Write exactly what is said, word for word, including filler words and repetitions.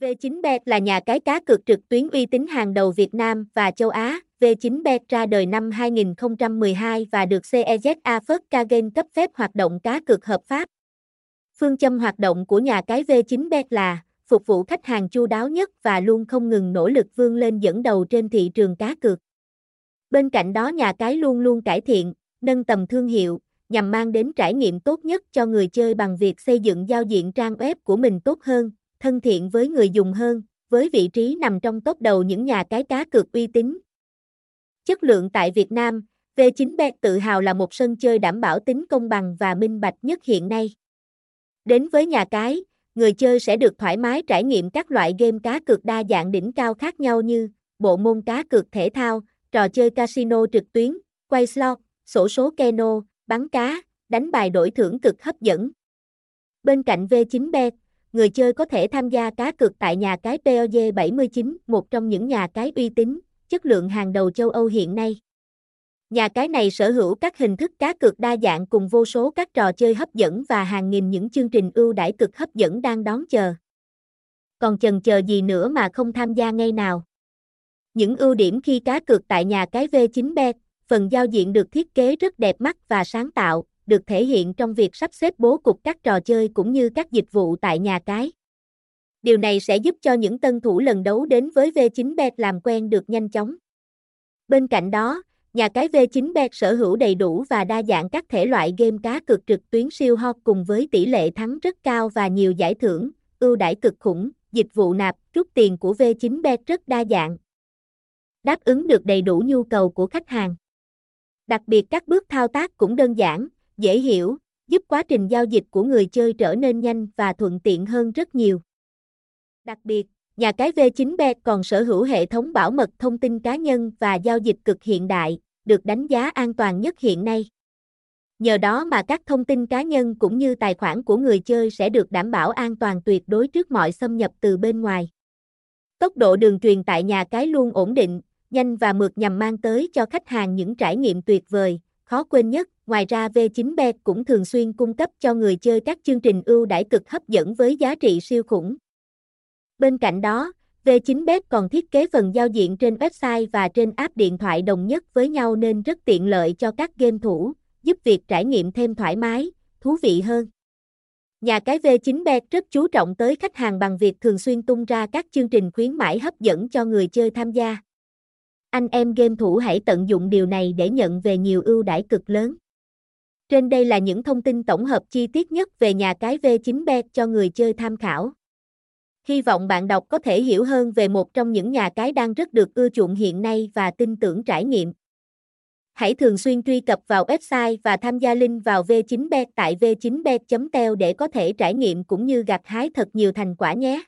vê chín bet là nhà cái cá cược trực tuyến uy tín hàng đầu Việt Nam và châu Á. vê chín bet ra đời năm hai nghìn không trăm mười hai và được xê e zét a First Ca Game cấp phép hoạt động cá cược hợp pháp. Phương châm hoạt động của nhà cái vê chín bet là phục vụ khách hàng chu đáo nhất và luôn không ngừng nỗ lực vươn lên dẫn đầu trên thị trường cá cược. Bên cạnh đó, nhà cái luôn luôn cải thiện, nâng tầm thương hiệu nhằm mang đến trải nghiệm tốt nhất cho người chơi bằng việc xây dựng giao diện trang web của mình tốt hơn, thân thiện với người dùng hơn, với vị trí nằm trong top đầu những nhà cái cá cược uy tín. Chất lượng tại Việt Nam, vê chín bet tự hào là một sân chơi đảm bảo tính công bằng và minh bạch nhất hiện nay. Đến với nhà cái, người chơi sẽ được thoải mái trải nghiệm các loại game cá cược đa dạng đỉnh cao khác nhau như bộ môn cá cược thể thao, trò chơi casino trực tuyến, quay slot, xổ số keno, bắn cá, đánh bài đổi thưởng cực hấp dẫn. Bên cạnh vê chín bet, người chơi có thể tham gia cá cược tại nhà cái pê o giê bảy mươi chín, một trong những nhà cái uy tín, chất lượng hàng đầu châu Âu hiện nay. Nhà cái này sở hữu các hình thức cá cược đa dạng cùng vô số các trò chơi hấp dẫn và hàng nghìn những chương trình ưu đãi cực hấp dẫn đang đón chờ. Còn chần chờ gì nữa mà không tham gia ngay nào? Những ưu điểm khi cá cược tại nhà cái vê chín bet, phần giao diện được thiết kế rất đẹp mắt và sáng tạo, được thể hiện trong việc sắp xếp bố cục các trò chơi cũng như các dịch vụ tại nhà cái. Điều này sẽ giúp cho những tân thủ lần đấu đến với vê chín bet làm quen được nhanh chóng. Bên cạnh đó, nhà cái vê chín bet sở hữu đầy đủ và đa dạng các thể loại game cá cược trực tuyến siêu hot cùng với tỷ lệ thắng rất cao và nhiều giải thưởng, ưu đãi cực khủng, dịch vụ nạp, rút tiền của vê chín bet rất đa dạng, đáp ứng được đầy đủ nhu cầu của khách hàng. Đặc biệt các bước thao tác cũng đơn giản, dễ hiểu, giúp quá trình giao dịch của người chơi trở nên nhanh và thuận tiện hơn rất nhiều. Đặc biệt, nhà cái vê chín bet còn sở hữu hệ thống bảo mật thông tin cá nhân và giao dịch cực hiện đại, được đánh giá an toàn nhất hiện nay. Nhờ đó mà các thông tin cá nhân cũng như tài khoản của người chơi sẽ được đảm bảo an toàn tuyệt đối trước mọi xâm nhập từ bên ngoài. Tốc độ đường truyền tại nhà cái luôn ổn định, nhanh và mượt nhằm mang tới cho khách hàng những trải nghiệm tuyệt vời, khó quên nhất. Ngoài ra, vê chín bet cũng thường xuyên cung cấp cho người chơi các chương trình ưu đãi cực hấp dẫn với giá trị siêu khủng. Bên cạnh đó, vê chín bet còn thiết kế phần giao diện trên website và trên app điện thoại đồng nhất với nhau nên rất tiện lợi cho các game thủ, giúp việc trải nghiệm thêm thoải mái, thú vị hơn. Nhà cái vê chín bet rất chú trọng tới khách hàng bằng việc thường xuyên tung ra các chương trình khuyến mãi hấp dẫn cho người chơi tham gia. Anh em game thủ hãy tận dụng điều này để nhận về nhiều ưu đãi cực lớn. Trên đây là những thông tin tổng hợp chi tiết nhất về nhà cái vê chín bet cho người chơi tham khảo. Hy vọng bạn đọc có thể hiểu hơn về một trong những nhà cái đang rất được ưa chuộng hiện nay và tin tưởng trải nghiệm. Hãy thường xuyên truy cập vào website và tham gia link vào vê chín bet tại vê chín bet chấm tel để có thể trải nghiệm cũng như gặt hái thật nhiều thành quả nhé.